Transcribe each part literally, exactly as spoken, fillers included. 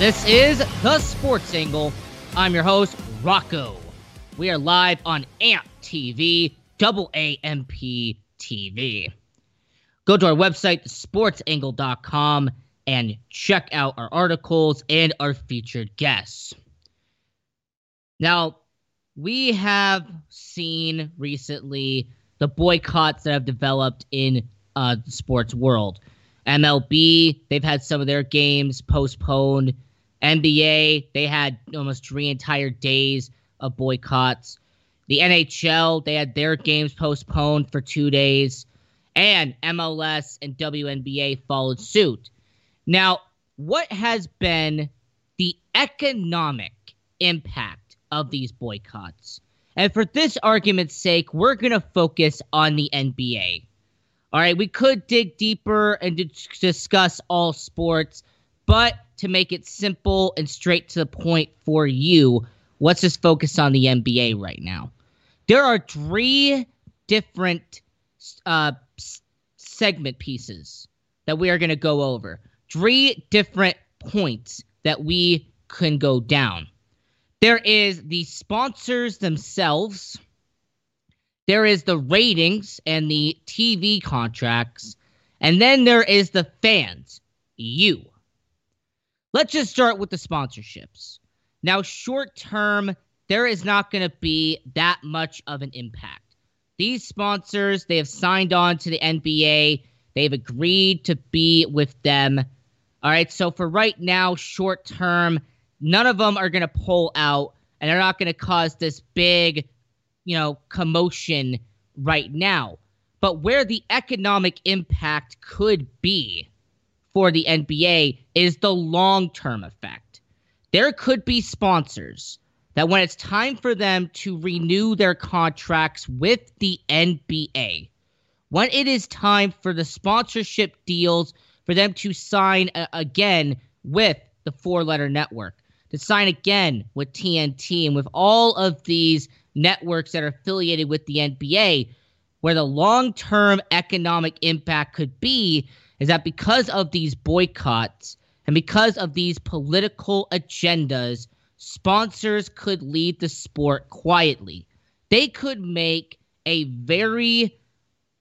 This is The Sports Angle. I'm your host, Rocco. We are live on A M P T V, double A M P T V. Go to our website, the sports angle dot com, and check out our articles and our featured guests. Now, we have seen recently the boycotts that have developed in uh, the sports world. M L B, they've had some of their games postponed. N B A, they had almost three entire days of boycotts. The N H L, they had their games postponed for two days. And M L S and W N B A followed suit. Now, what has been the economic impact of these boycotts? And for this argument's sake, we're going to focus on the N B A. All right, we could dig deeper and d- discuss all sports, but to make it simple and straight to the point for you, let's just focus on the N B A right now. There are three different uh, segment pieces that we are going to go over. Three different points that we can go down. There is the sponsors themselves. There is the ratings and the T V contracts. And then there is the fans, you. Let's just start with the sponsorships. Now, short term, there is not going to be that much of an impact. These sponsors, they have signed on to the N B A. They've agreed to be with them. All right, so for right now, short term, none of them are going to pull out, and they're not going to cause this big, you know, commotion right now. But where the economic impact could be for the N B A is the long-term effect. There could be sponsors that when it's time for them to renew their contracts with the N B A, when it is time for the sponsorship deals for them to sign a- again with the four-letter network, to sign again with T N T and with all of these networks that are affiliated with the N B A, where the long-term economic impact could be is that because of these boycotts, and because of these political agendas, sponsors could leave the sport quietly. They could make a very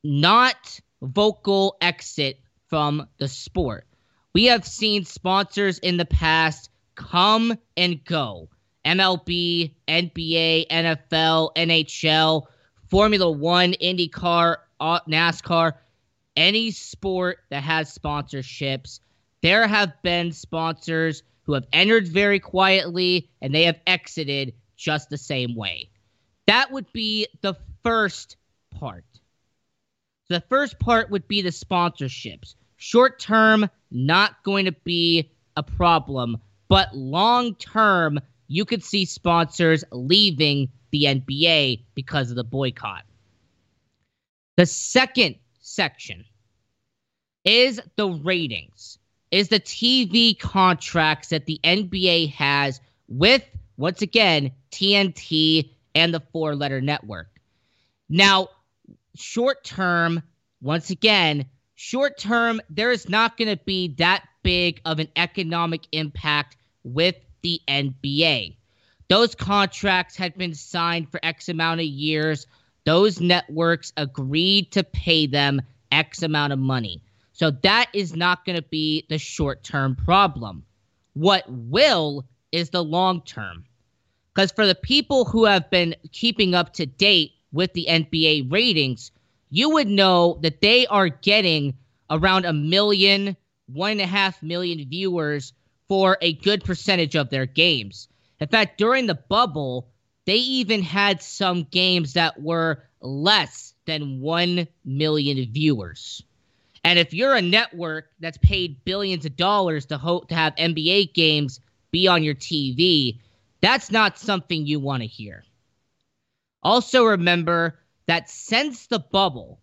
not vocal exit from the sport. We have seen sponsors in the past come and go. M L B, N B A, N F L, N H L, Formula One, IndyCar, NASCAR, any sport that has sponsorships. There have been sponsors who have entered very quietly, and they have exited just the same way. That would be the first part. The first part would be the sponsorships. Short term, not going to be a problem, but long term, you could see sponsors leaving the N B A because of the boycott. The second section is the ratings. Is the T V contracts that the N B A has with, once again, T N T and the four-letter network. Now, short-term, once again, short-term, there is not going to be that big of an economic impact with the N B A. Those contracts had been signed for X amount of years. Those networks agreed to pay them X amount of money. So that is not going to be the short-term problem. What will is the long-term. Because for the people who have been keeping up to date with the N B A ratings, you would know that they are getting around a million, one and a half million viewers for a good percentage of their games. In fact, during the bubble, they even had some games that were less than one million viewers. And if you're a network that's paid billions of dollars to hope to have N B A games be on your T V, that's not something you want to hear. Also remember that since the bubble,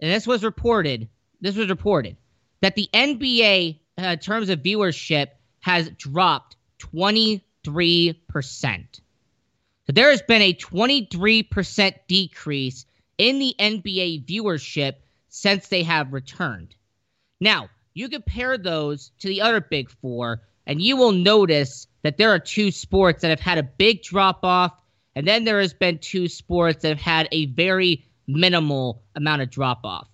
and this was reported, this was reported, that the N B A, uh, in terms of viewership, has dropped twenty-three percent. So there has been a twenty-three percent decrease in the N B A viewership since they have returned. Now, you compare those to the other big four, and you will notice that there are two sports that have had a big drop-off, and then there has been two sports that have had a very minimal amount of drop-off.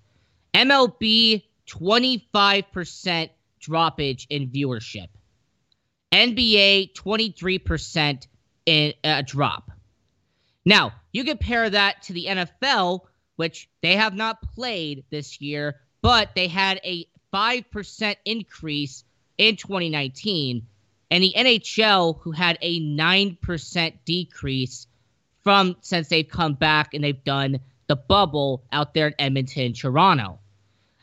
M L B, twenty-five percent droppage in viewership. N B A, twenty-three percent in a drop. Now, you compare that to the N F L, which they have not played this year, but they had a five percent increase in twenty nineteen, and the N H L, who had a nine percent decrease from since they've come back and they've done the bubble out there in Edmonton, Toronto.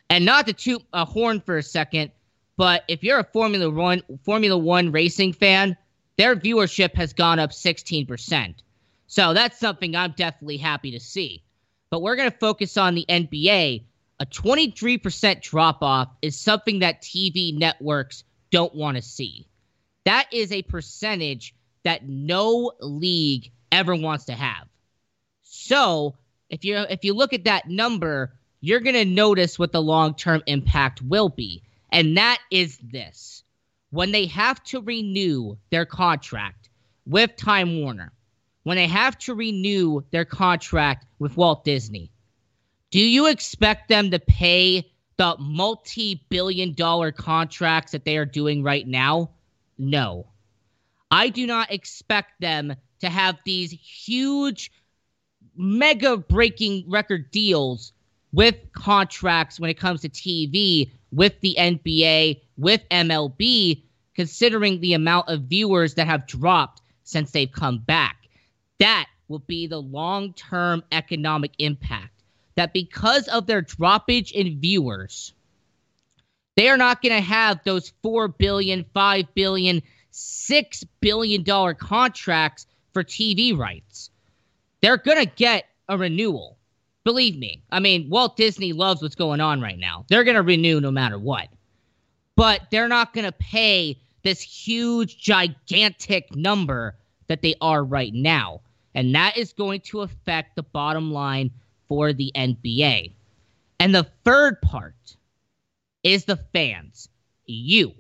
And not to toot a horn for a second, but if you're a Formula One, Formula One racing fan, their viewership has gone up sixteen percent. So that's something I'm definitely happy to see. But we're going to focus on the N B A. A twenty-three percent drop-off is something that T V networks don't want to see. That is a percentage that no league ever wants to have. So if you if you look at that number, you're going to notice what the long-term impact will be. And that is this. When they have to renew their contract with Time Warner, when they have to renew their contract with Walt Disney, do you expect them to pay the multi-billion dollar contracts that they are doing right now? No. I do not expect them to have these huge, mega-breaking record deals with contracts when it comes to T V, with the N B A, with M L B, considering the amount of viewers that have dropped since they've come back. That will be the long-term economic impact, that because of their droppage in viewers, they are not going to have those four billion dollars, five billion dollars, six billion dollars contracts for T V rights. They're going to get a renewal. Believe me. I mean, Walt Disney loves what's going on right now. They're going to renew no matter what. But they're not going to pay this huge, gigantic number that they are right now. And that is going to affect the bottom line for the N B A. And the third part is the fans. You.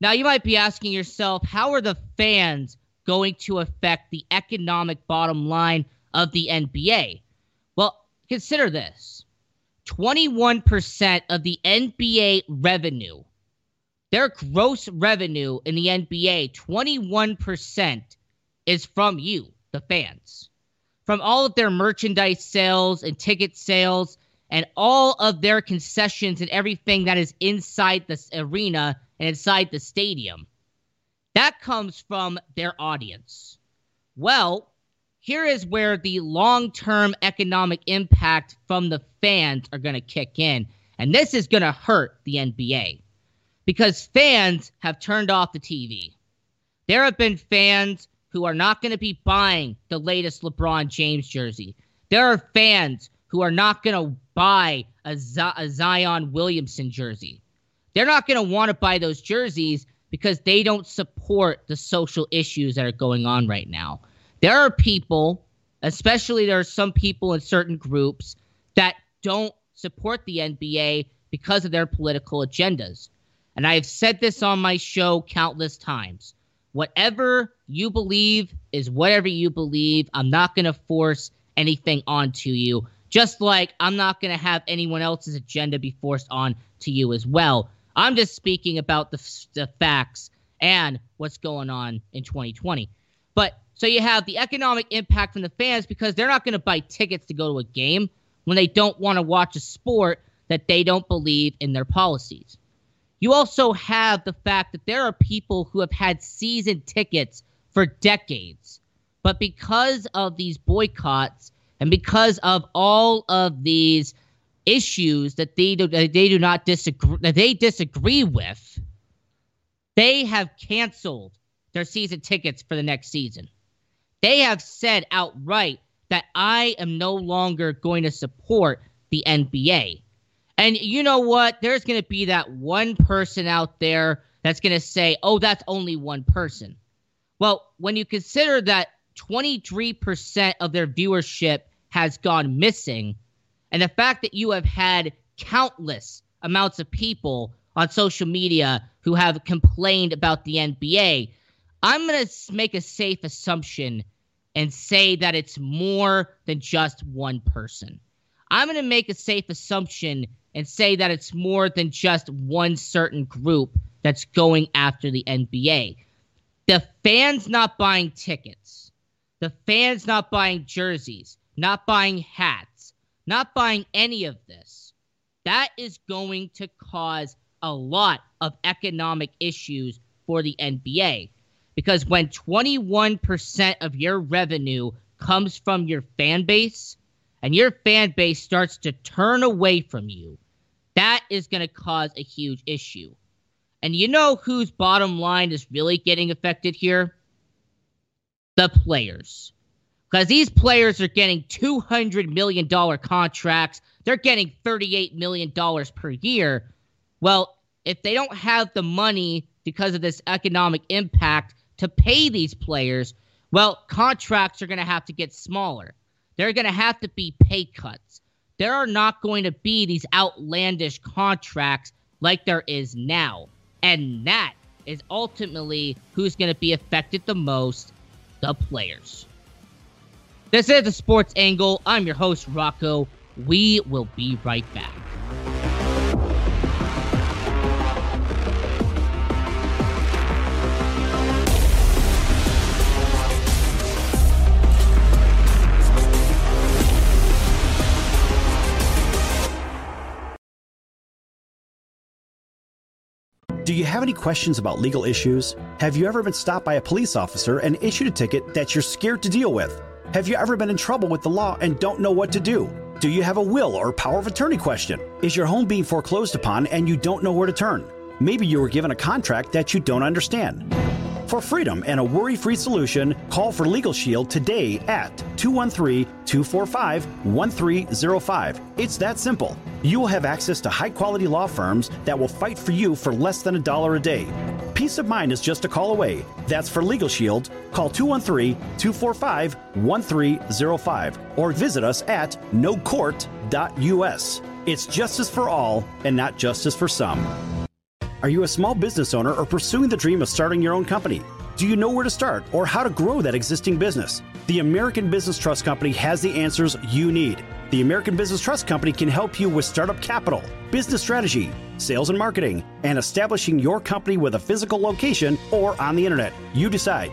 Now, you might be asking yourself, how are the fans going to affect the economic bottom line of the N B A? Well, consider this. twenty-one percent of the N B A revenue, their gross revenue in the N B A, twenty-one percent is from you, the fans. From all of their merchandise sales and ticket sales and all of their concessions and everything that is inside this arena and inside the stadium. That comes from their audience. Well, here is where the long-term economic impact from the fans are going to kick in. And this is going to hurt the N B A because fans have turned off the T V. There have been fans who are not going to be buying the latest LeBron James jersey. There are fans who are not going to buy a, Z- a Zion Williamson jersey. They're not going to want to buy those jerseys because they don't support the social issues that are going on right now. There are people, especially there are some people in certain groups, that don't support the N B A because of their political agendas. And I have said this on my show countless times. Whatever you believe is whatever you believe. I'm not going to force anything onto you. Just like I'm not going to have anyone else's agenda be forced on to you as well. I'm just speaking about the, the facts and what's going on in twenty twenty. But so you have the economic impact from the fans because they're not going to buy tickets to go to a game. when they don't want to watch a sport that they don't believe in their policies. You also have the fact that there are people who have had season tickets for decades, but because of these boycotts and because of all of these issues that they do, that they do not disagree that they disagree with, they have canceled their season tickets for the next season. They have said outright that I am no longer going to support the N B A. And you know what? There's going to be that one person out there that's going to say, oh, that's only one person. Well, when you consider that twenty-three percent of their viewership has gone missing, and the fact that you have had countless amounts of people on social media who have complained about the N B A, I'm going to make a safe assumption and say that it's more than just one person. I'm going to make a safe assumption and say that it's more than just one certain group that's going after the N B A. The fans not buying tickets, the fans not buying jerseys, not buying hats, not buying any of this, that is going to cause a lot of economic issues for the N B A. Because when twenty-one percent of your revenue comes from your fan base, and your fan base starts to turn away from you, that is going to cause a huge issue. And you know whose bottom line is really getting affected here? The players. Because these players are getting two hundred million dollars contracts. They're getting thirty-eight million dollars per year. Well, if they don't have the money because of this economic impact to pay these players, well, contracts are going to have to get smaller. They're going to have to be pay cuts. There are not going to be these outlandish contracts like there is now. And that is ultimately who's going to be affected the most, the players. This is The Sports Angle. I'm your host, Rocco. We will be right back. Do you have any questions about legal issues? Have you ever been stopped by a police officer and issued a ticket that you're scared to deal with? Have you ever been in trouble with the law and don't know what to do? Do you have a will or power of attorney question? Is your home being foreclosed upon and you don't know where to turn? Maybe you were given a contract that you don't understand. For freedom and a worry-free solution, call for Legal Shield today at two one three, two four five, one three zero five. It's that simple. You will have access to high-quality law firms that will fight for you for less than a dollar a day. Peace of mind is just a call away. That's for Legal Shield. Call two one three, two four five, one three zero five or visit us at no court dot u s. It's justice for all and not justice for some. Are you a small business owner or pursuing the dream of starting your own company? Do you know where to start or how to grow that existing business? The American Business Trust Company has the answers you need. The American Business Trust Company can help you with startup capital, business strategy, sales and marketing, and establishing your company with a physical location or on the internet. You decide.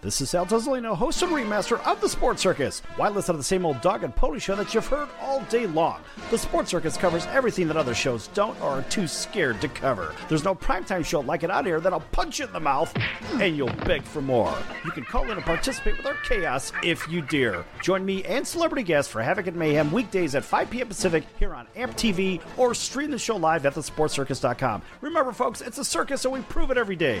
This is Sal Tozzolino, host and remaster of The Sports Circus. Why listen to the same old dog and pony show that you've heard all day long? The Sports Circus covers everything that other shows don't or are too scared to cover. There's no primetime show like it out here that'll punch you in the mouth and you'll beg for more. You can call in and participate with our chaos if you dare. Join me and celebrity guests for Havoc and Mayhem weekdays at five p.m. Pacific here on A M P T V or stream the show live at the sports circus dot com. Remember, folks, it's a circus and we prove it every day.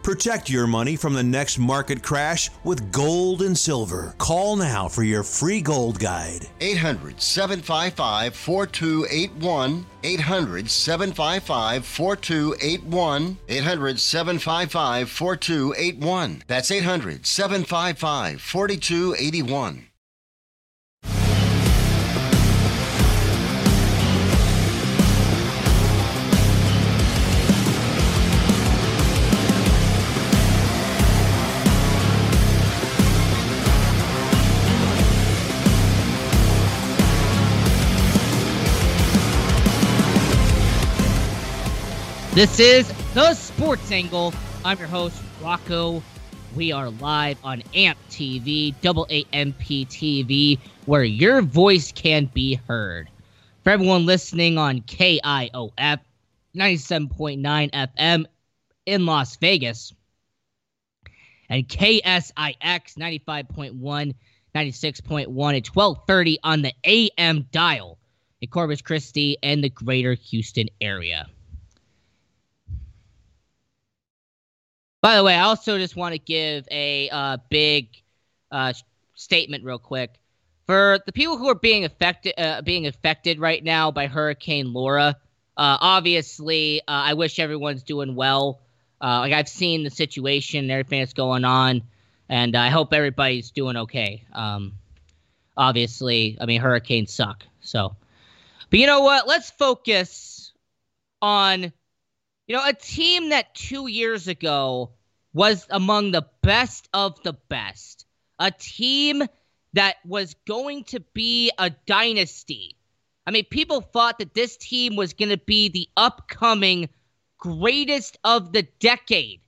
Protect your money from the next market crash with gold and silver. Call now for your free gold guide. eight hundred, seven five five, four two eight one. eight hundred, seven five five, four two eight one. eight hundred, seven five five, four two eight one. That's eight hundred, seven five five, four two eight one. This is The Sports Angle. I'm your host, Rocco. We are live on A M P T V, A M P T V, where your voice can be heard. For everyone listening on K I O F, ninety-seven point nine F M in Las Vegas, and K S I X, ninety-five point one, ninety-six point one, at twelve thirty on the A M dial in Corpus Christi and the greater Houston area. By the way, I also just want to give a uh, big uh, statement real quick. For the people who are being affected uh, being affected right now by Hurricane Laura, uh, obviously, uh, I wish everyone's doing well. Uh, like I've seen the situation and everything that's going on, and I hope everybody's doing okay. Um, obviously, I mean, hurricanes suck. So, but you know what? Let's focus on... You know, a team that two years ago was among the best of the best, a team that was going to be a dynasty. I mean, people thought that this team was going to be the upcoming greatest of the decade.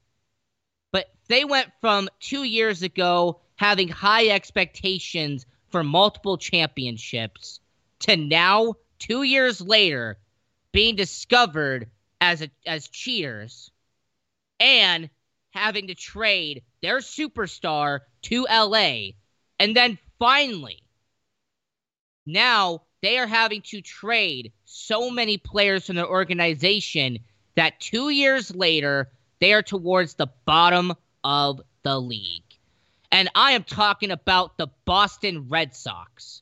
But they went from two years ago having high expectations for multiple championships to now, two years later, being discovered As a, as cheaters, and having to trade their superstar to L A, and then finally, now they are having to trade so many players from their organization that two years later, they are towards the bottom of the league. And I am talking about the Boston Red Sox.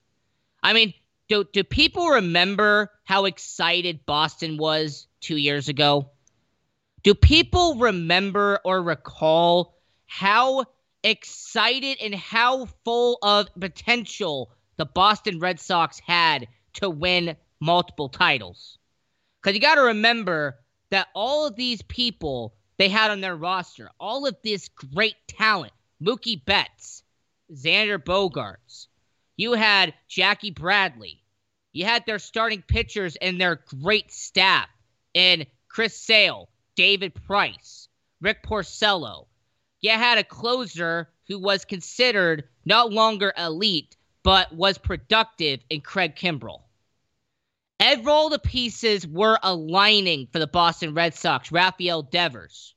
I mean, do, do people remember how excited Boston was two years ago? Do people remember or recall how excited and how full of potential the Boston Red Sox had to win multiple titles? Because you got to remember that all of these people they had on their roster, all of this great talent, Mookie Betts, Xander Bogaerts, you had Jackie Bradley, you had their starting pitchers and their great staff, and Chris Sale, David Price, Rick Porcello. You had a closer who was considered no longer elite, but was productive in Craig Kimbrell. Every all the pieces were aligning for the Boston Red Sox. Rafael Devers.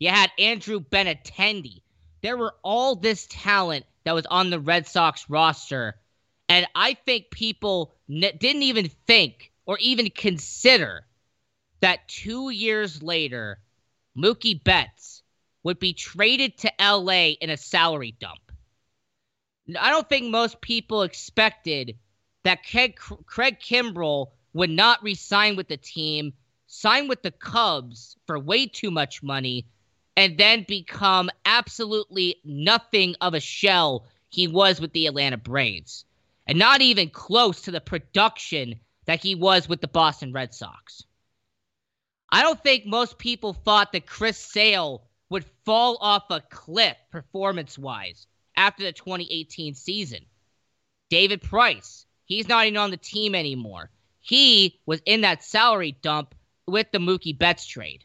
You had Andrew Benintendi. There were all this talent that was on the Red Sox roster, and I think people n- didn't even think or even consider that two years later, Mookie Betts would be traded to L A in a salary dump. I don't think most people expected that Craig, Craig Kimbrell would not re-sign with the team, sign with the Cubs for way too much money, and then become absolutely nothing of a shell he was with the Atlanta Braves, and not even close to the production that he was with the Boston Red Sox. I don't think most people thought that Chris Sale would fall off a cliff performance-wise after the twenty eighteen season. David Price, he's not even on the team anymore. He was in that salary dump with the Mookie Betts trade.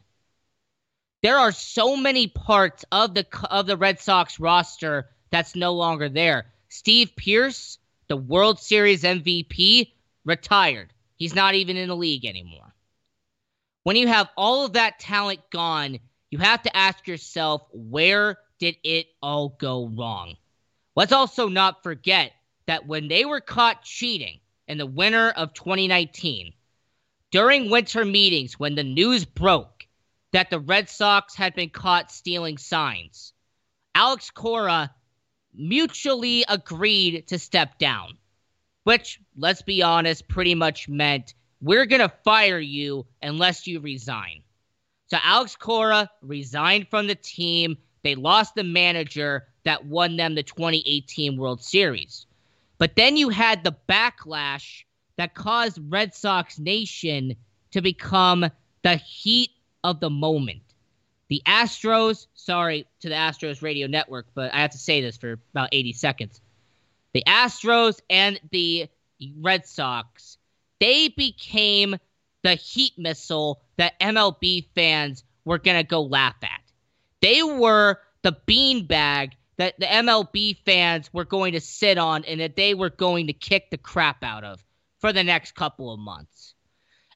There are so many parts of the of the Red Sox roster That's no longer there. Steve Pearce, the World Series M V P, retired. He's not even in the league anymore. When you have all of that talent gone, you have to ask yourself, where did it all go wrong? Let's also not forget that when they were caught cheating in the winter of twenty nineteen, during winter meetings when the news broke that the Red Sox had been caught stealing signs, Alex Cora mutually agreed to step down, which, let's be honest, pretty much meant we're going to fire you unless you resign. So Alex Cora resigned from the team. They lost the manager that won them the twenty eighteen World Series. But then you had the backlash that caused Red Sox Nation to become the heat of the moment. The Astros, sorry to the Astros radio network, but I have to say this for about eighty seconds. The Astros and the Red Sox, they became the heat missile that M L B fans were going to go laugh at. They were the beanbag that the M L B fans were going to sit on and that they were going to kick the crap out of for the next couple of months.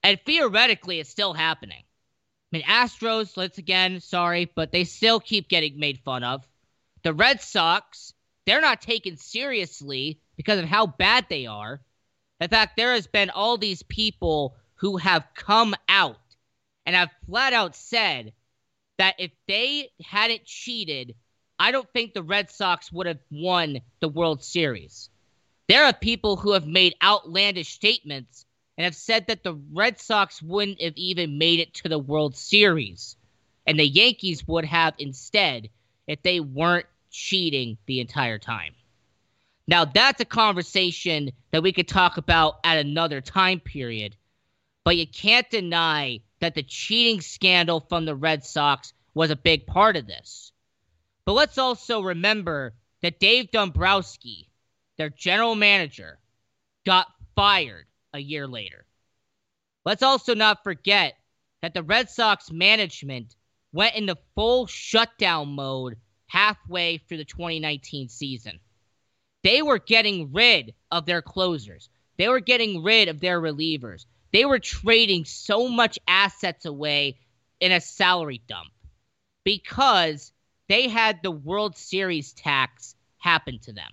And theoretically, it's still happening. I mean, Astros, let's again, sorry, but they still keep getting made fun of. The Red Sox, they're not taken seriously because of how bad they are. In fact, there has been all these people who have come out and have flat out said that if they hadn't cheated, I don't think the Red Sox would have won the World Series. There are people who have made outlandish statements and have said that the Red Sox wouldn't have even made it to the World Series, and the Yankees would have instead if they weren't cheating the entire time. Now, that's a conversation that we could talk about at another time period, but you can't deny that the cheating scandal from the Red Sox was a big part of this. But let's also remember that Dave Dombrowski, their general manager, got fired a year later. Let's also not forget that the Red Sox management went into full shutdown mode halfway through the twenty nineteen season. They were getting rid of their closers. They were getting rid of their relievers. They were trading so much assets away in a salary dump because they had the World Series tax happen to them.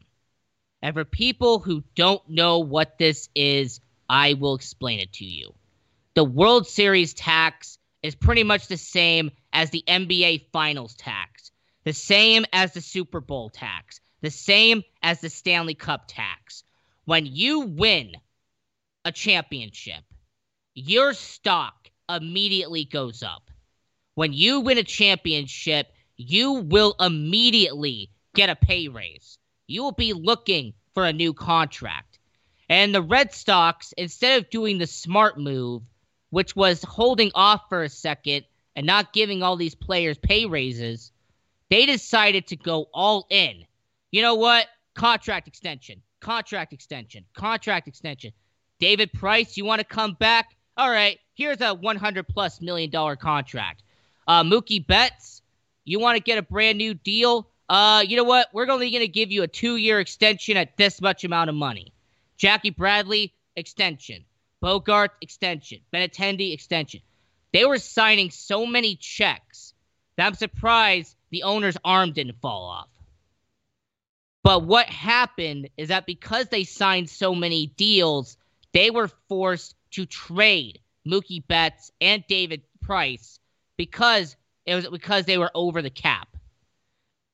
And for people who don't know what this is, I will explain it to you. The World Series tax is pretty much the same as the N B A Finals tax, the same as the Super Bowl tax, the same as the Stanley Cup tax. When you win a championship, your stock immediately goes up. When you win a championship, you will immediately get a pay raise. You will be looking for a new contract. And the Red Sox, instead of doing the smart move, which was holding off for a second and not giving all these players pay raises, they decided to go all in. You know what? Contract extension, contract extension, contract extension. David Price, you want to come back? All right, here's a one hundred plus million dollar contract. Uh, Mookie Betts, you want to get a brand new deal? Uh, you know what? We're only going to give you a two-year extension at this much amount of money. Jackie Bradley, extension. Bogart, extension. Benintendi, extension. They were signing so many checks that I'm surprised the owner's arm didn't fall off. But what happened is that because they signed so many deals, they were forced to trade Mookie Betts and David Price because it was because they were over the cap.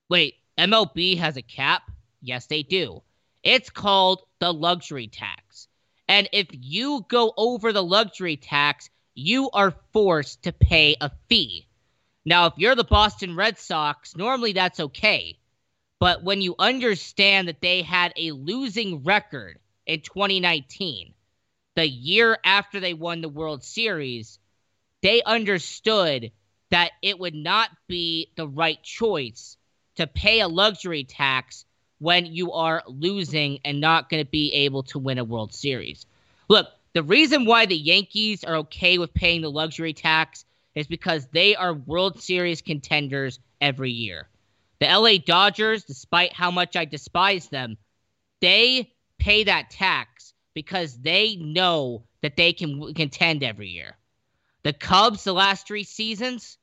Wait, M L B has a cap? Yes, they do. It's called the luxury tax. And if you go over the luxury tax, you are forced to pay a fee. Now, if you're the Boston Red Sox, normally that's okay. But when you understand that they had a losing record in twenty nineteen, the year after they won the World Series, they understood that it would not be the right choice to pay a luxury tax when you are losing and not going to be able to win a World Series. Look, the reason why the Yankees are okay with paying the luxury tax is because they are World Series contenders every year. The L A Dodgers, despite how much I despise them, they pay that tax because they know that they can contend every year. The Cubs, the last three seasons,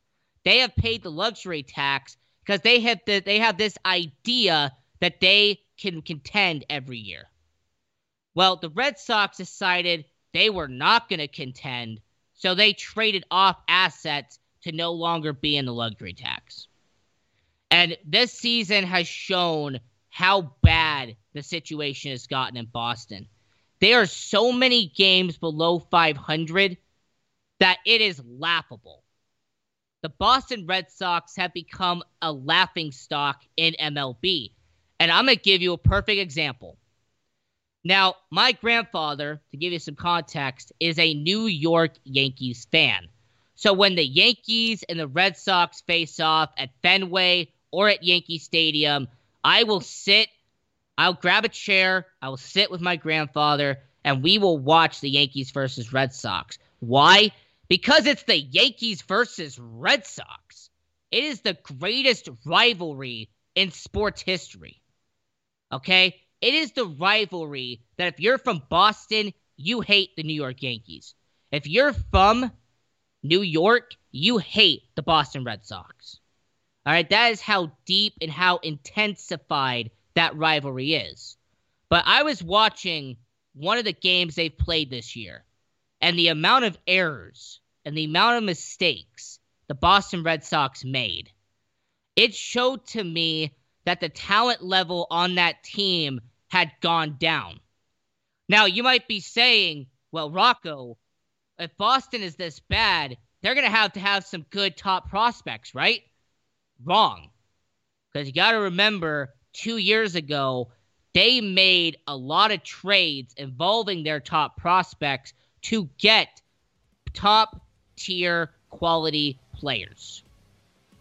they have paid the luxury tax because they have the, they have this idea that they can contend every year. Well, the Red Sox decided they were not going to contend, so they traded off assets to no longer be in the luxury tax. And this season has shown how bad the situation has gotten in Boston. They are so many games below five hundred that it is laughable. The Boston Red Sox have become a laughingstock in M L B. And I'm going to give you a perfect example. Now, my grandfather, to give you some context, is a New York Yankees fan. So when the Yankees and the Red Sox face off at Fenway or at Yankee Stadium, I will sit, I'll grab a chair, I will sit with my grandfather, and we will watch the Yankees versus Red Sox. Why? Because it's the Yankees versus Red Sox. It is the greatest rivalry in sports history. Okay? It is the rivalry that if you're from Boston, you hate the New York Yankees. If you're from New York, you hate the Boston Red Sox. All right? That is how deep and how intensified that rivalry is. But I was watching one of the games they've played this year, and the amount of errors and the amount of mistakes the Boston Red Sox made, it showed to me that the talent level on that team had gone down. Now, you might be saying, well, Rocco, if Boston is this bad, they're going to have to have some good top prospects, right? Wrong. Because you got to remember, two years ago, they made a lot of trades involving their top prospects to get top-tier quality players.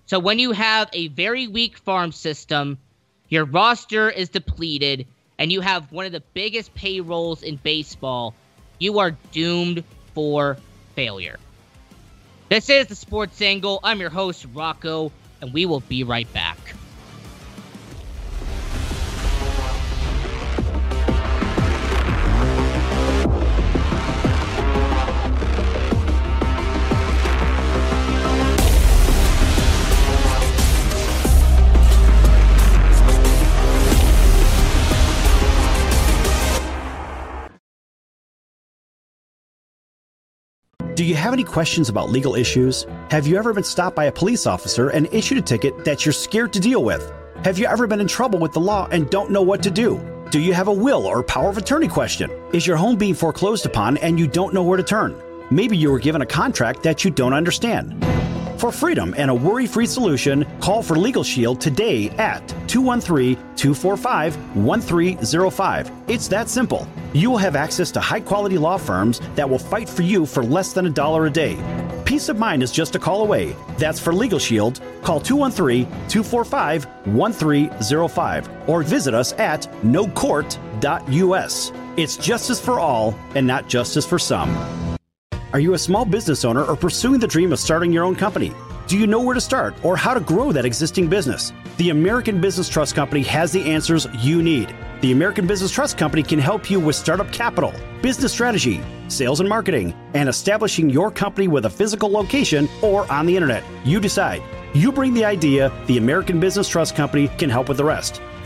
So when you have a very weak farm system, your roster is depleted, and you have one of the biggest payrolls in baseball, you are doomed for failure. This is The Sports Angle. I'm your host, Rocco, and we will be right back. Do you have any questions about legal issues? Have you ever been stopped by a police officer and issued a ticket that you're scared to deal with? Have you ever been in trouble with the law and don't know what to do? Do you have a will or power of attorney question? Is your home being foreclosed upon and you don't know where to turn? Maybe you were given a contract that you don't understand. For freedom and a worry-free solution, call for Legal Shield today at two one three, two four five, one three zero five. It's that simple. You will have access to high-quality law firms that will fight for you for less than a dollar a day. Peace of mind is just a call away. That's for Legal Shield. Call two one three, two four five, one three zero five or visit us at no court dot u s. It's justice for all and not justice for some. Are you a small business owner or pursuing the dream of starting your own company? Do you know where to start or how to grow that existing business? The American Business Trust Company has the answers you need. The American Business Trust Company can help you with startup capital, business strategy, sales and marketing, and establishing your company with a physical location or on the internet. You decide. You bring the idea, the American Business Trust Company can help with the rest.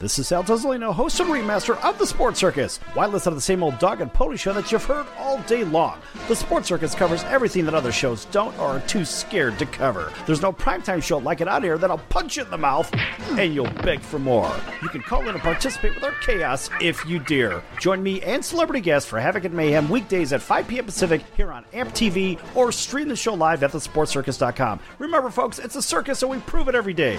This is Sal Tozzolino, host and remaster of The Sports Circus. Why listen to the same old dog and pony show that you've heard all day long? The Sports Circus covers everything that other shows don't or are too scared to cover. There's no primetime show like it out here that'll punch you in the mouth and you'll beg for more. You can call in and participate with our chaos if you dare. Join me and celebrity guests for Havoc and Mayhem weekdays at five p.m. Pacific here on A M P T V or stream the show live at the sports circus dot com. Remember, folks, it's a circus and we prove it every day.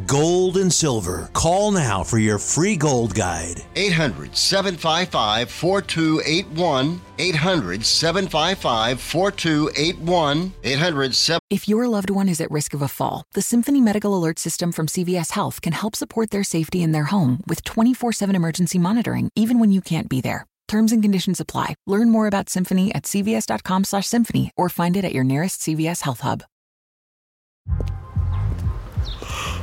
gold and silver. Call now for your free gold guide. eight hundred, seven five five, four two eight one. eight hundred, seven five five, four two eight one. eight hundred, seven five five, four two eight one. If your loved one is at risk of a fall, the Symphony Medical Alert System from C V S Health can help support their safety in their home with twenty-four seven emergency monitoring, even when you can't be there. Terms and conditions apply. Learn more about Symphony at c v s dot com slash symphony or find it at your nearest C V S Health Hub.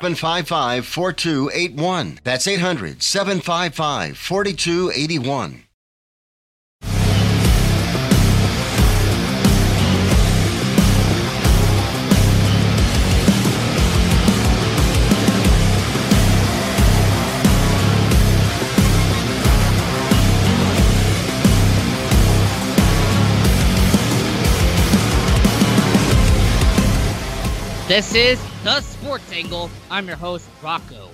seven five five, four two eight one. That's eight hundred, seven five five, four two eight one. This is The Sports Angle. I'm your host, Rocco.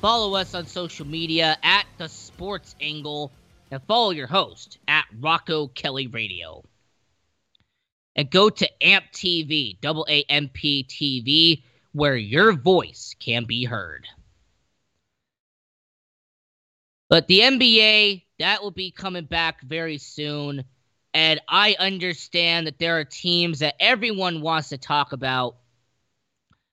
Follow us on social media at The Sports Angle and follow your host at Rocco Kelly Radio. And go to A M P T V, A M P T V, where your voice can be heard. But the N B A, that will be coming back very soon. And I understand that there are teams that everyone wants to talk about.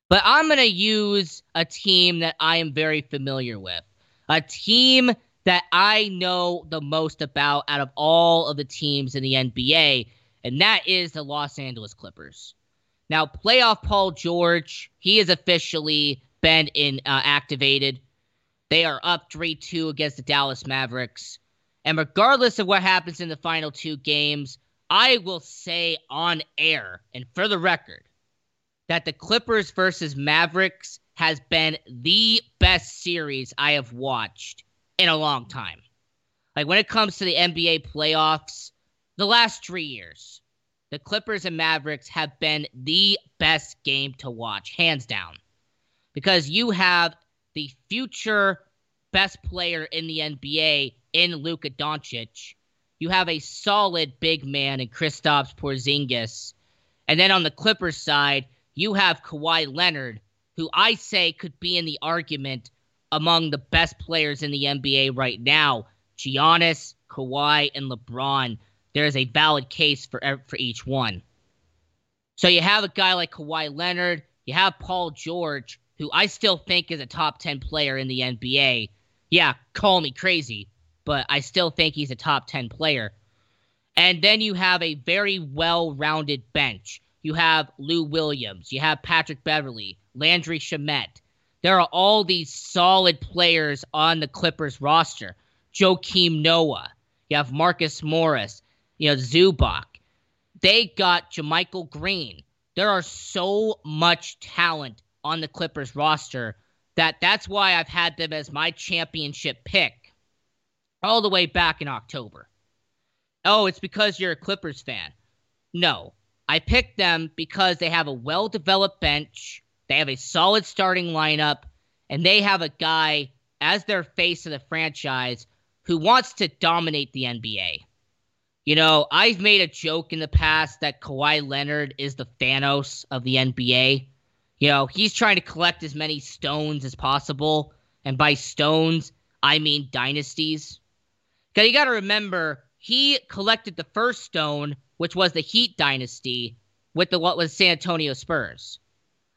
But I'm going to use a team that I am very familiar with. A team that I know the most about out of all of the teams in the N B A. And that is the Los Angeles Clippers. Now, playoff Paul George, he is officially been in, uh, activated. They are up three two against the Dallas Mavericks. And regardless of what happens in the final two games, I will say on air and for the record, that the Clippers versus Mavericks has been the best series I have watched in a long time. Like, when it comes to the N B A playoffs, the last three years, the Clippers and Mavericks have been the best game to watch, hands down. Because you have the future best player in the N B A in Luka Doncic. You have a solid big man in Kristaps Porzingis. And then on the Clippers side, you have Kawhi Leonard, who I say could be in the argument among the best players in the N B A right now. Giannis, Kawhi, and LeBron. There is a valid case for, for each one. So you have a guy like Kawhi Leonard. You have Paul George, who I still think is a top ten player in the N B A. Yeah, call me crazy, but I still think he's a top ten player. And then you have a very well-rounded bench. You have Lou Williams. You have Patrick Beverley, Landry Shamet. There are all these solid players on the Clippers roster. Joakim Noah. You have Marcus Morris. You know, Zubac. They got Jermichael Green. There are so much talent on the Clippers roster that that's why I've had them as my championship pick all the way back in October. Oh, it's because you're a Clippers fan. No. I picked them because they have a well-developed bench, they have a solid starting lineup, and they have a guy as their face of the franchise who wants to dominate the N B A. You know, I've made a joke in the past that Kawhi Leonard is the Thanos of the N B A. You know, he's trying to collect as many stones as possible, and by stones, I mean dynasties. Because you got to remember, he collected the first stone, which was the Heat dynasty with the what was San Antonio Spurs.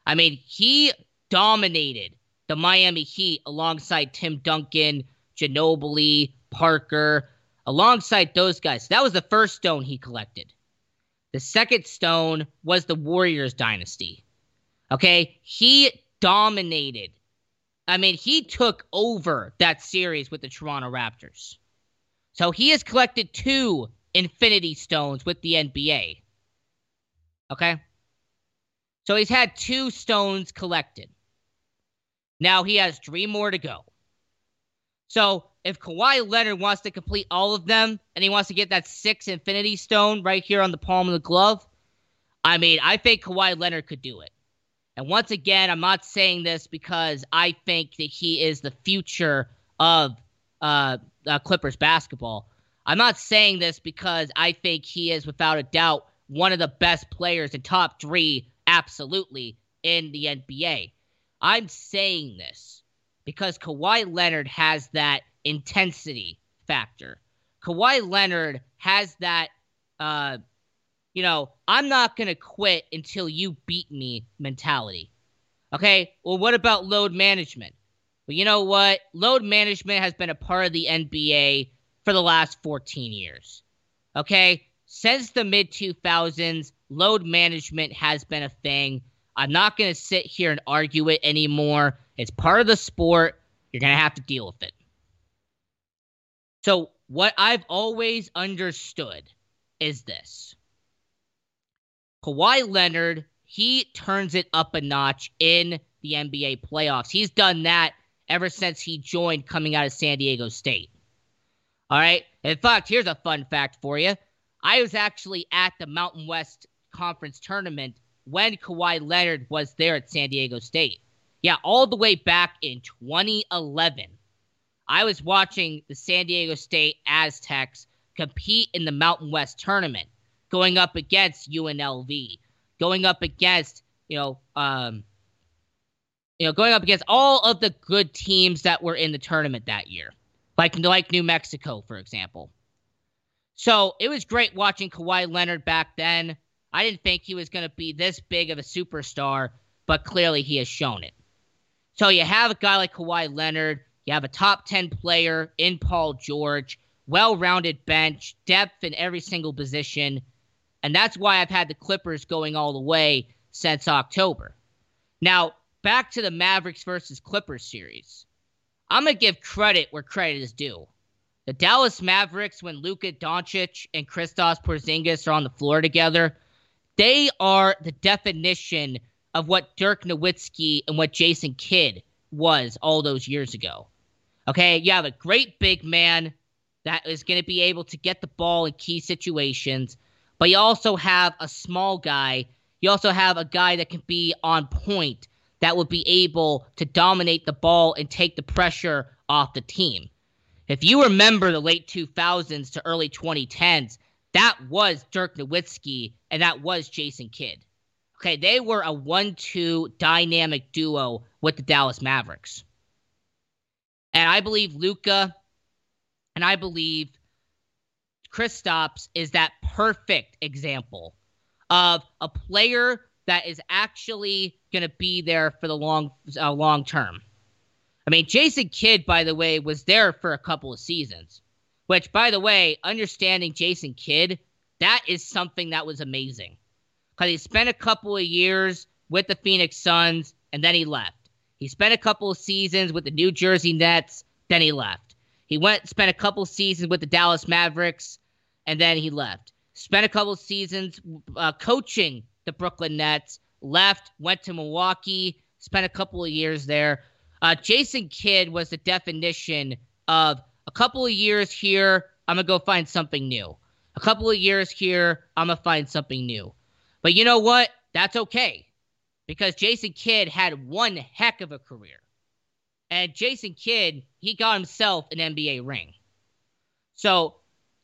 I mean, he dominated the Miami Heat alongside Tim Duncan, Ginobili, Parker, alongside those guys. That was the first stone he collected. The second stone was the Warriors dynasty. Okay, he dominated. I mean, he took over that series with the Toronto Raptors. So he has collected two Infinity Stones with the N B A. Okay? So he's had two stones collected. Now he has three more to go. So if Kawhi Leonard wants to complete all of them, and he wants to get that sixth Infinity Stone right here on the palm of the glove, I mean, I think Kawhi Leonard could do it. And once again, I'm not saying this because I think that he is the future of uh, uh, Clippers basketball. I'm not saying this because I think he is, without a doubt, one of the best players in top three, absolutely, in the N B A. I'm saying this because Kawhi Leonard has that intensity factor. Kawhi Leonard has that, uh, you know, I'm not going to quit until you beat me mentality. Okay, well, what about load management? Well, you know what? Load management has been a part of the N B A for the last fourteen years. Okay, since the mid two thousands, load management has been a thing. I'm not going to sit here and argue it anymore. It's part of the sport. You're going to have to deal with it. So what I've always understood is this. Kawhi Leonard, he turns it up a notch in the N B A playoffs. He's done that ever since he joined coming out of San Diego State. All right? In fact, here's a fun fact for you. I was actually at the Mountain West Conference tournament when Kawhi Leonard was there at San Diego State. Yeah, all the way back in twenty eleven. I was watching the San Diego State Aztecs compete in the Mountain West tournament, going up against U N L V, going up against, you know, um, you know, going up against all of the good teams that were in the tournament that year, like, like New Mexico, for example. So it was great watching Kawhi Leonard back then. I didn't think he was going to be this big of a superstar, but clearly he has shown it. So you have a guy like Kawhi Leonard, you have a top ten player in Paul George, well-rounded bench, depth in every single position, and that's why I've had the Clippers going all the way since October. Now, back to the Mavericks versus Clippers series. I'm going to give credit where credit is due. The Dallas Mavericks, when Luka Doncic and Kristaps Porzingis are on the floor together, they are the definition of what Dirk Nowitzki and what Jason Kidd was all those years ago. Okay, you have a great big man that is going to be able to get the ball in key situations, but you also have a small guy. You also have a guy that can be on point, that will be able to dominate the ball and take the pressure off the team. If you remember the late two thousands to early twenty tens, that was Dirk Nowitzki and that was Jason Kidd. Okay, they were a one two dynamic duo with the Dallas Mavericks. And I believe Luka and I believe Kristaps is that perfect example of a player that is actually going to be there for the long uh, long term. I mean, Jason Kidd, by the way, was there for a couple of seasons, which, by the way, understanding Jason Kidd, that is something that was amazing. Because he spent a couple of years with the Phoenix Suns, and then he left. He spent a couple of seasons with the New Jersey Nets, then he left. He went, spent a couple seasons with the Dallas Mavericks, and then he left. Spent a couple seasons uh, coaching the Brooklyn Nets, left, went to Milwaukee, spent a couple of years there. Uh, Jason Kidd was the definition of a couple of years here, I'm going to go find something new. A couple of years here, I'm going to find something new. But you know what? That's okay, because Jason Kidd had one heck of a career. And Jason Kidd, he got himself an N B A ring. So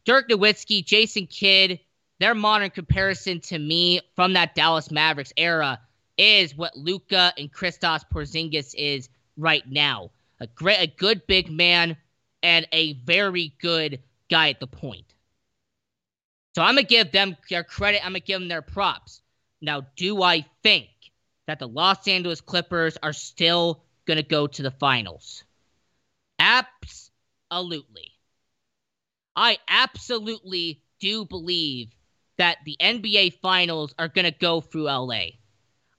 Dirk Nowitzki, Jason Kidd, their modern comparison to me from that Dallas Mavericks era is what Luka and Kristaps Porzingis is right now. A great, a good big man and a very good guy at the point. So I'm going to give them their credit. I'm going to give them their props. Now, do I think that the Los Angeles Clippers are still going to go to the finals? Absolutely. I absolutely do believe that the N B A finals are going to go through L A.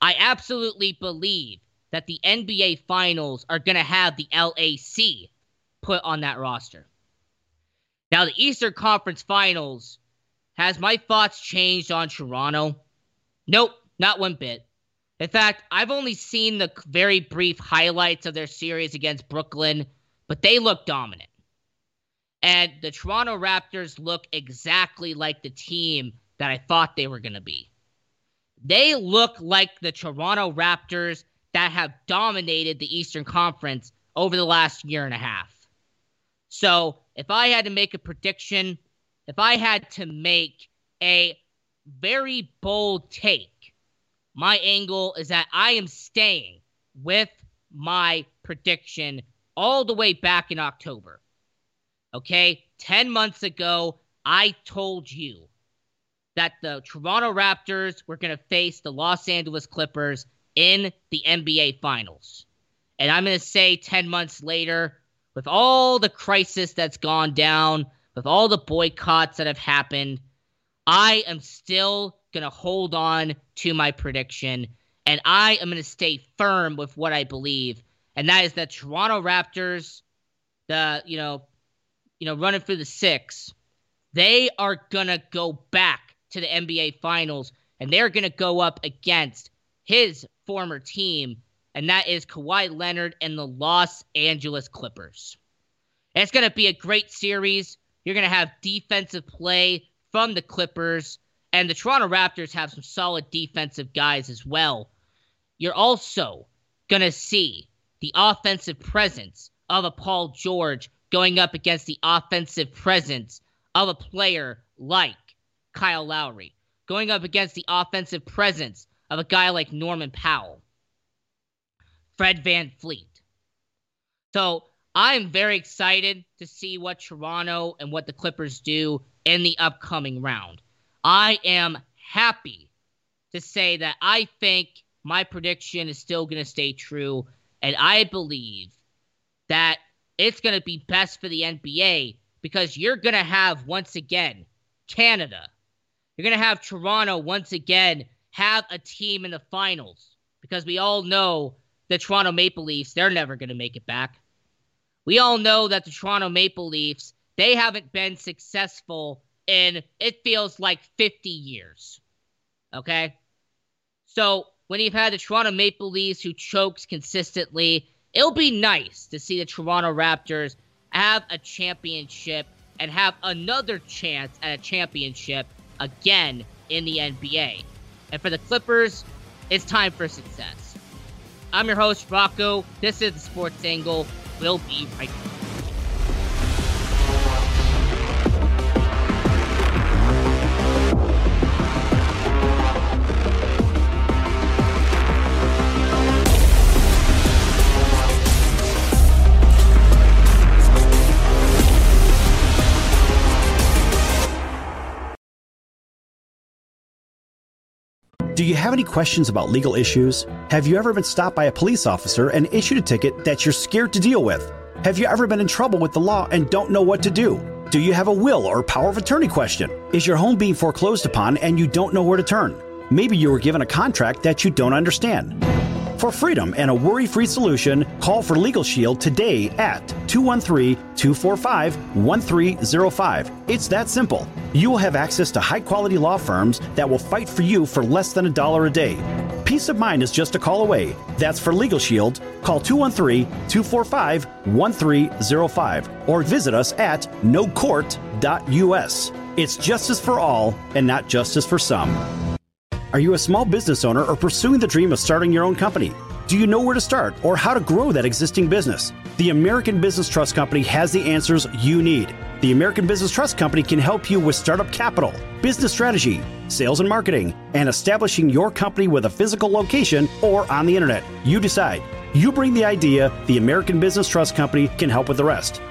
I absolutely believe that the N B A finals are going to have the L A C put on that roster. Now, the Eastern Conference Finals, has my thoughts changed on Toronto? Nope, not one bit. In fact, I've only seen the very brief highlights of their series against Brooklyn, but they look dominant. And the Toronto Raptors look exactly like the team that I thought they were going to be. They look like the Toronto Raptors that have dominated the Eastern Conference over the last year and a half. So if I had to make a prediction, if I had to make a very bold take, my angle is that I am staying with my prediction all the way back in October. Okay, ten months ago, I told you that the Toronto Raptors were going to face the Los Angeles Clippers in the N B A Finals. And I'm going to say ten months later, with all the crisis that's gone down, with all the boycotts that have happened, I am still going to hold on to my prediction, and I am going to stay firm with what I believe, and that is that Toronto Raptors, the, you know, you know, running through the six, they are going to go back to the N B A Finals, and they're going to go up against his former team, and that is Kawhi Leonard and the Los Angeles Clippers. And it's going to be a great series. You're going to have defensive play from the Clippers, and the Toronto Raptors have some solid defensive guys as well. You're also going to see the offensive presence of a Paul George going up against the offensive presence of a player like Kyle Lowry, going up against the offensive presence of a guy like Norman Powell, Fred VanVleet. So I'm very excited to see what Toronto and what the Clippers do in the upcoming round. I am happy to say that I think my prediction is still going to stay true, and I believe that it's going to be best for the N B A because you're going to have, once again, Canada. You're going to have Toronto, once again, have a team in the finals because we all know the Toronto Maple Leafs, they're never going to make it back. We all know that the Toronto Maple Leafs, they haven't been successful in, it feels like, fifty years. Okay? So when you've had the Toronto Maple Leafs who chokes consistently, it'll be nice to see the Toronto Raptors have a championship and have another chance at a championship again in the N B A. And for the Clippers, it's time for success. I'm your host, Rocco. This is The Sports Angle. We'll be right back. Do you have any questions about legal issues? Have you ever been stopped by a police officer and issued a ticket that you're scared to deal with? Have you ever been in trouble with the law and don't know what to do? Do you have a will or power of attorney question? Is your home being foreclosed upon and you don't know where to turn? Maybe you were given a contract that you don't understand. For freedom and a worry-free solution, call for Legal Shield today at two one three, two four five, one three zero five. It's that simple. You will have access to high-quality law firms that will fight for you for less than a dollar a day. Peace of mind is just a call away. That's for Legal Shield. Call two one three, two four five, one three zero five or visit us at no court dot u s. It's justice for all and not justice for some. Are you a small business owner or pursuing the dream of starting your own company? Do you know where to start or how to grow that existing business? The American Business Trust Company has the answers you need. The American Business Trust Company can help you with startup capital, business strategy, sales and marketing, and establishing your company with a physical location or on the internet. You decide. You bring the idea, the American Business Trust Company can help with the rest.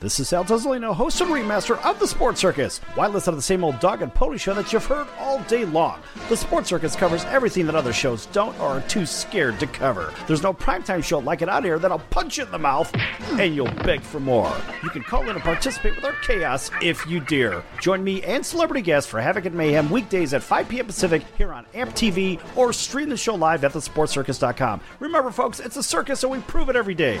This is Sal Tozzolino, host and remaster of The Sports Circus. Why listen to the same old dog and pony show that you've heard all day long? The Sports Circus covers everything that other shows don't or are too scared to cover. There's no primetime show like it out here that'll punch you in the mouth and you'll beg for more. You can call in and participate with our chaos if you dare. Join me and celebrity guests for Havoc and Mayhem weekdays at five p.m. Pacific here on A M P T V, or stream the show live at the sports circus dot com. Remember, folks, it's a circus and we prove it every day.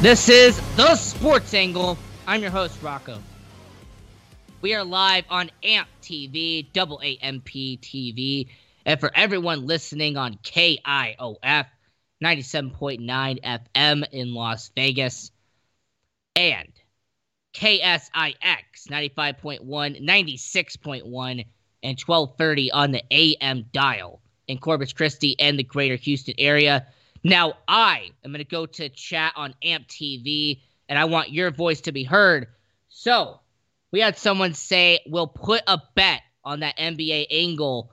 This is The Sports Angle. I'm your host, Rocco. We are live on A M P T V, double A M P T V, and for everyone listening on K I O F, ninety-seven point nine F M in Las Vegas, and K S I X, ninety-five point one, ninety-six point one, and twelve thirty on the A M dial in Corpus Christi and the greater Houston area. Now, I am going to go to chat on A M P T V, and I want your voice to be heard. So, we had someone say, we'll put a bet on that N B A angle.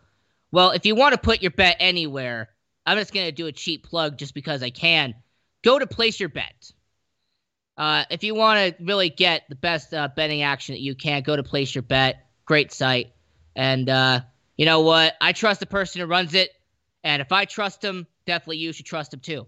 Well, if you want to put your bet anywhere, I'm just going to do a cheap plug just because I can. Go to place your bet. Uh, if you want to really get the best uh, betting action that you can, go to place your bet. Great site. And uh, you know what? I trust the person who runs it, and if I trust him, definitely you should trust him too.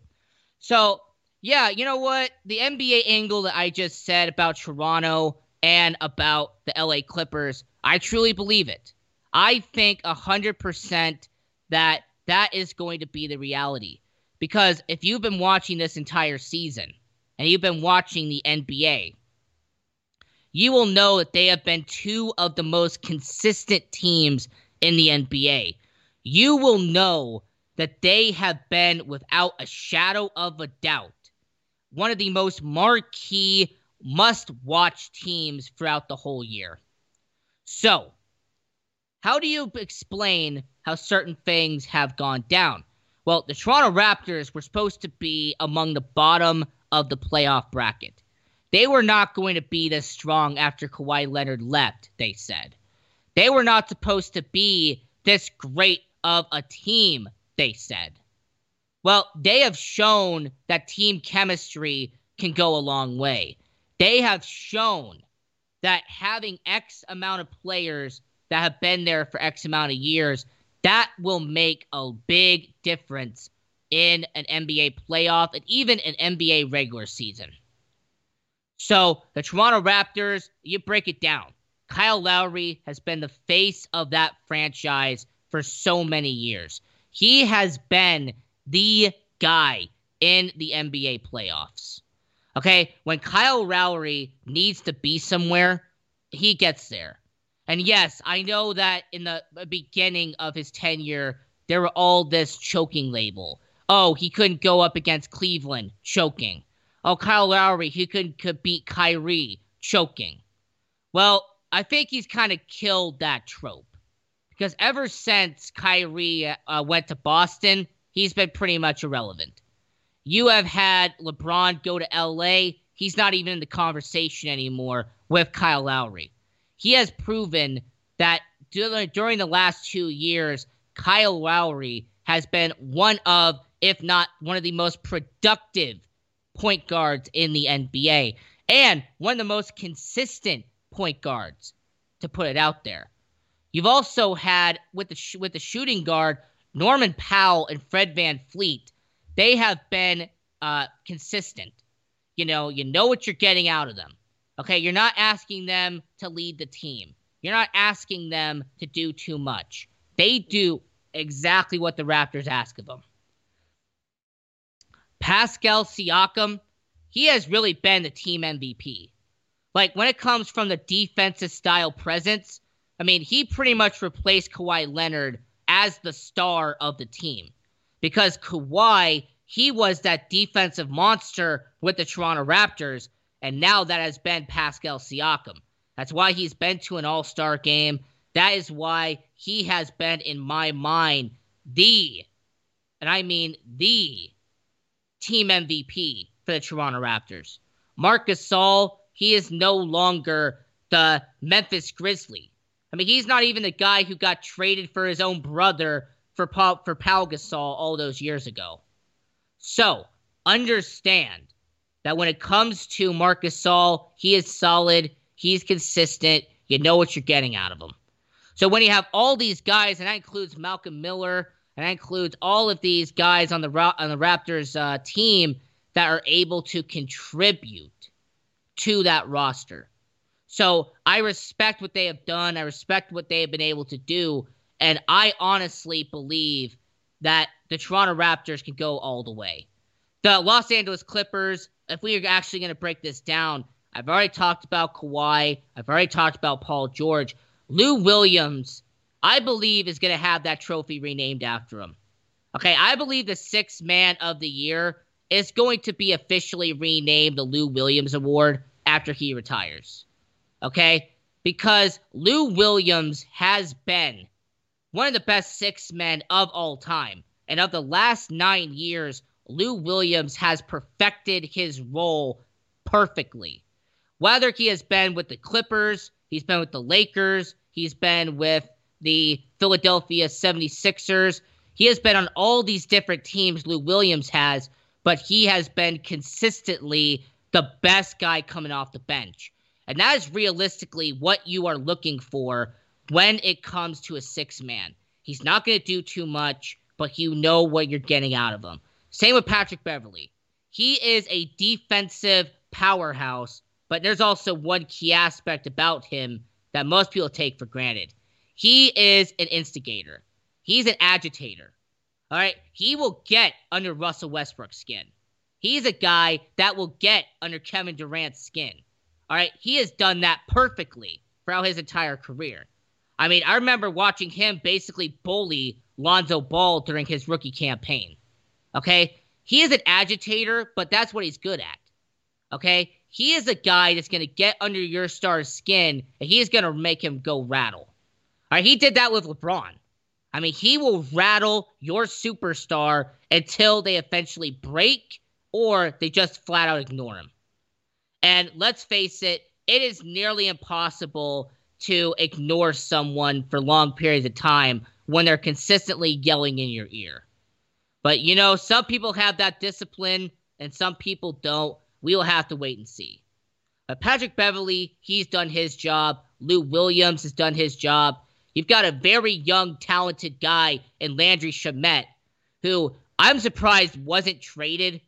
So, yeah, you know what? The N B A angle that I just said about Toronto and about the L A Clippers, I truly believe it. I think one hundred percent that that is going to be the reality. Because if you've been watching this entire season and you've been watching the N B A, you will know that they have been two of the most consistent teams in the N B A. You will know that they have been, without a shadow of a doubt, one of the most marquee, must-watch teams throughout the whole year. So, how do you explain how certain things have gone down? Well, the Toronto Raptors were supposed to be among the bottom of the playoff bracket. They were not going to be this strong after Kawhi Leonard left, they said. They were not supposed to be this great of a team, they said. Well, they have shown that team chemistry can go a long way. They have shown that having X amount of players that have been there for X amount of years, that will make a big difference in an N B A playoff and even an N B A regular season. So the Toronto Raptors, you break it down. Kyle Lowry has been the face of that franchise for so many years. He has been the guy in the N B A playoffs. Okay, when Kyle Lowry needs to be somewhere, he gets there. And yes, I know that in the beginning of his tenure, there were all this choking label. Oh, he couldn't go up against Cleveland, choking. Oh, Kyle Lowry, he couldn't could beat Kyrie, choking. Well, I think he's kind of killed that trope. Because ever since Kyrie uh, went to Boston, he's been pretty much irrelevant. You have had LeBron go to L A. He's not even in the conversation anymore with Kyle Lowry. He has proven that during the last two years, Kyle Lowry has been one of, if not one of the most productive point guards in the N B A, and one of the most consistent point guards, to put it out there. You've also had, with the sh- with the shooting guard, Norman Powell and Fred VanVleet, they have been uh, consistent. You know, you know what you're getting out of them. Okay, you're not asking them to lead the team. You're not asking them to do too much. They do exactly what the Raptors ask of them. Pascal Siakam, he has really been the team M V P. Like, when it comes from the defensive style presence, I mean, he pretty much replaced Kawhi Leonard as the star of the team. Because Kawhi, he was that defensive monster with the Toronto Raptors, and now that has been Pascal Siakam. That's why he's been to an all-star game. That is why he has been, in my mind, the, and I mean the, team M V P for the Toronto Raptors. Marc Gasol, he is no longer the Memphis Grizzly. I mean, he's not even the guy who got traded for his own brother for Paul, for Pau Gasol all those years ago. So, understand that when it comes to Marc Gasol, he is solid, he's consistent, you know what you're getting out of him. So when you have all these guys, and that includes Malcolm Miller, and that includes all of these guys on the on the Raptors uh, team that are able to contribute to that roster. So I respect what they have done. I respect what they have been able to do. And I honestly believe that the Toronto Raptors can go all the way. The Los Angeles Clippers, if we are actually going to break this down, I've already talked about Kawhi. I've already talked about Paul George. Lou Williams, I believe, is going to have that trophy renamed after him. Okay, I believe the sixth man of the year is going to be officially renamed the Lou Williams Award after he retires. Okay, because Lou Williams has been one of the best six men of all time. And of the last nine years, Lou Williams has perfected his role perfectly. Whether he has been with the Clippers, he's been with the Lakers, he's been with the Philadelphia seventy-sixers. He has been on all these different teams Lou Williams has, but he has been consistently the best guy coming off the bench. And that is realistically what you are looking for when it comes to a six man. He's not going to do too much, but you know what you're getting out of him. Same with Patrick Beverley. He is a defensive powerhouse, but there's also one key aspect about him that most people take for granted. He is an instigator. He's an agitator. All right, he will get under Russell Westbrook's skin. He's a guy that will get under Kevin Durant's skin. All right, he has done that perfectly throughout his entire career. I mean, I remember watching him basically bully Lonzo Ball during his rookie campaign. Okay, he is an agitator, but that's what he's good at. Okay, he is a guy that's going to get under your star's skin, and he is going to make him go rattle. All right, he did that with LeBron. I mean, he will rattle your superstar until they eventually break or they just flat out ignore him. And let's face it, it is nearly impossible to ignore someone for long periods of time when they're consistently yelling in your ear. But, you know, some people have that discipline and some people don't. We will have to wait and see. But Patrick Beverley, he's done his job. Lou Williams has done his job. You've got a very young, talented guy in Landry Shamet, who I'm surprised wasn't traded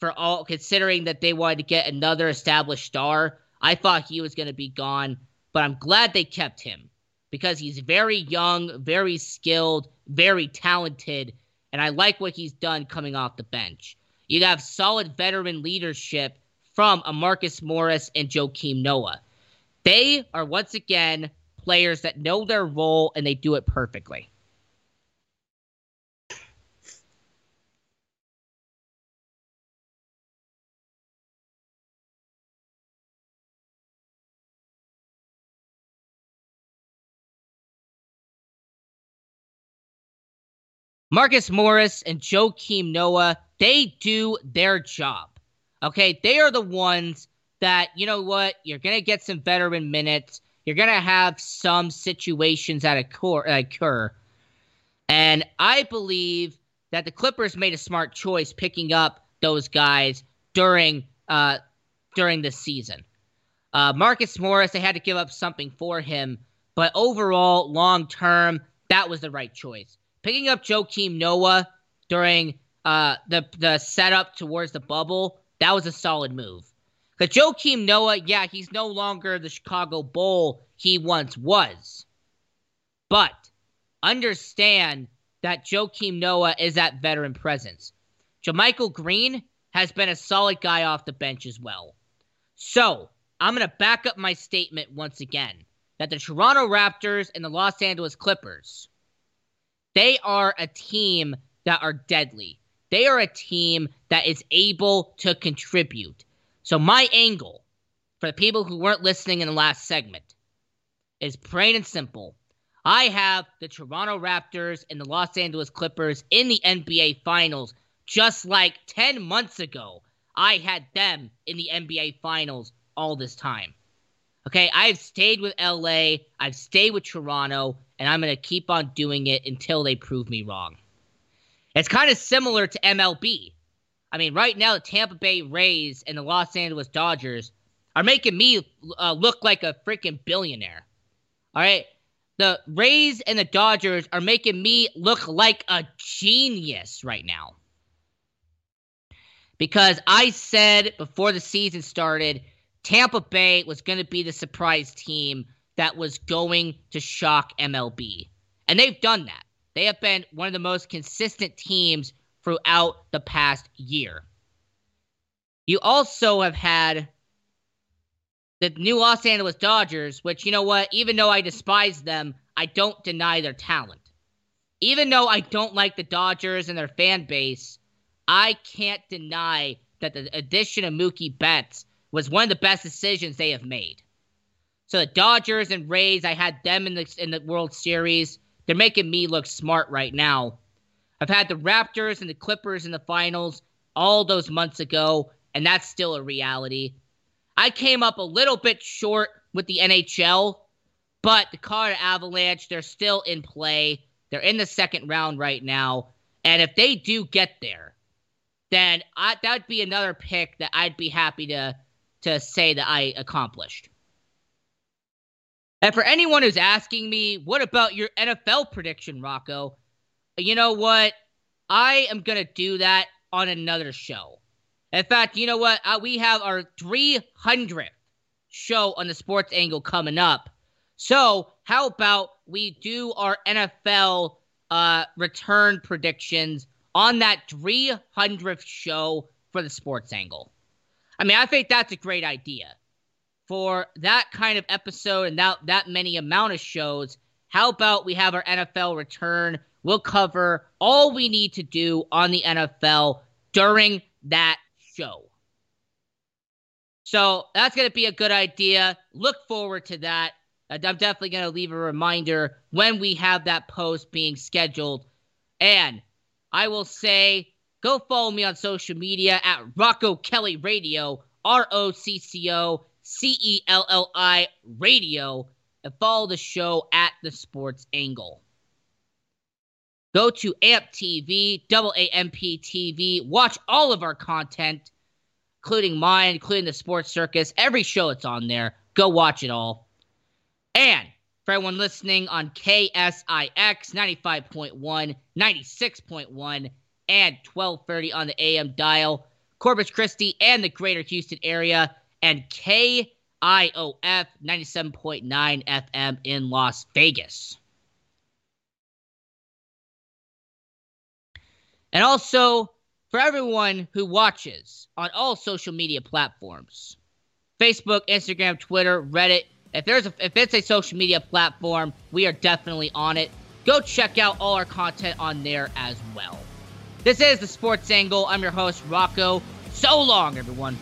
for all, considering that they wanted to get another established star. I thought he was going to be gone, but I'm glad they kept him because he's very young, very skilled, very talented, and I like what he's done coming off the bench. You have solid veteran leadership from a Marcus Morris and Joakim Noah. They are, once again, players that know their role, and they do it perfectly. Marcus Morris and Joakim Noah, they do their job. Okay, they are the ones that, you know what, you're going to get some veteran minutes. You're going to have some situations that occur. And I believe that the Clippers made a smart choice picking up those guys during uh, during the season. Uh, Marcus Morris, they had to give up something for him. But overall, long-term, that was the right choice. Picking up Joakim Noah during uh, the, the setup towards the bubble, that was a solid move. Because Joakim Noah, yeah, he's no longer the Chicago Bull he once was. But understand that Joakim Noah is that veteran presence. JaMychal Green has been a solid guy off the bench as well. So, I'm going to back up my statement once again that the Toronto Raptors and the Los Angeles Clippers, they are a team that are deadly. They are a team that is able to contribute. So my angle, for the people who weren't listening in the last segment, is plain and simple. I have the Toronto Raptors and the Los Angeles Clippers in the N B A Finals, just like ten months ago, I had them in the N B A Finals all this time. Okay, I've stayed with L A, I've stayed with Toronto, and I'm going to keep on doing it until they prove me wrong. It's kind of similar to M L B. I mean, right now, the Tampa Bay Rays and the Los Angeles Dodgers are making me uh, look like a freaking billionaire. All right? The Rays and the Dodgers are making me look like a genius right now. Because I said before the season started, Tampa Bay was going to be the surprise team that was going to shock M L B. And they've done that. They have been one of the most consistent teams throughout the past year. You also have had the new Los Angeles Dodgers, which, you know what, even though I despise them, I don't deny their talent. Even though I don't like the Dodgers and their fan base, I can't deny that the addition of Mookie Betts was one of the best decisions they have made. So the Dodgers and Rays, I had them in the, in the World Series. They're making me look smart right now. I've had the Raptors and the Clippers in the finals all those months ago, and that's still a reality. I came up a little bit short with the N H L, but the Colorado Avalanche, they're still in play. They're in the second round right now, and if they do get there, then I, that would be another pick that I'd be happy to, to say that I accomplished. And for anyone who's asking me, what about your N F L prediction, Rocco? You know what? I am going to do that on another show. In fact, you know what? Uh, we have our three hundredth show on the Sports Angle coming up. So how about we do our N F L uh, return predictions on that three hundredth show for the Sports Angle? I mean, I think that's a great idea. For that kind of episode and that, that many amount of shows, how about we have our N F L return? We'll cover all we need to do on the N F L during that show. So that's going to be a good idea. Look forward to that. I'm definitely going to leave a reminder when we have that post being scheduled. And I will say, go follow me on social media at Rocco Kelly Radio, R O C C O C E L L I Radio, and follow the show at The Sports Angle. Go to A M P T V, A M P T V. Watch all of our content, including mine, including the Sports Circus. Every show that's on there, go watch it all. And for everyone listening on K S I X ninety-five point one, ninety-six point one, and twelve thirty on the A M dial, Corpus Christi and the greater Houston area, and K I O F ninety-seven point nine F M in Las Vegas. And also, for everyone who watches on all social media platforms, Facebook, Instagram, Twitter, Reddit, if there's a, if it's a social media platform, we are definitely on it. Go check out all our content on there as well. This is The Sports Angle. I'm your host, Rocco. So long, everyone.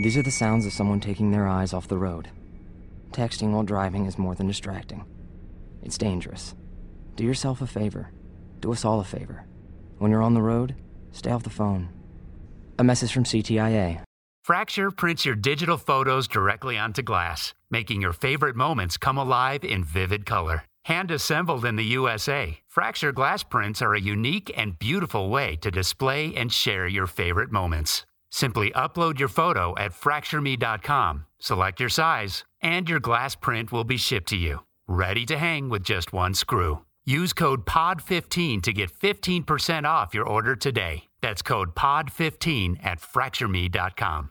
These are the sounds of someone taking their eyes off the road. Texting while driving is more than distracting. It's dangerous. Do yourself a favor. Do us all a favor. When you're on the road, stay off the phone. A message from C T I A. Fracture prints your digital photos directly onto glass, making your favorite moments come alive in vivid color. Hand-assembled in the U S A, Fracture glass prints are a unique and beautiful way to display and share your favorite moments. Simply upload your photo at fracture me dot com, select your size, and your glass print will be shipped to you, ready to hang with just one screw. Use code P O D fifteen to get fifteen percent off your order today. That's code P O D fifteen at fracture me dot com.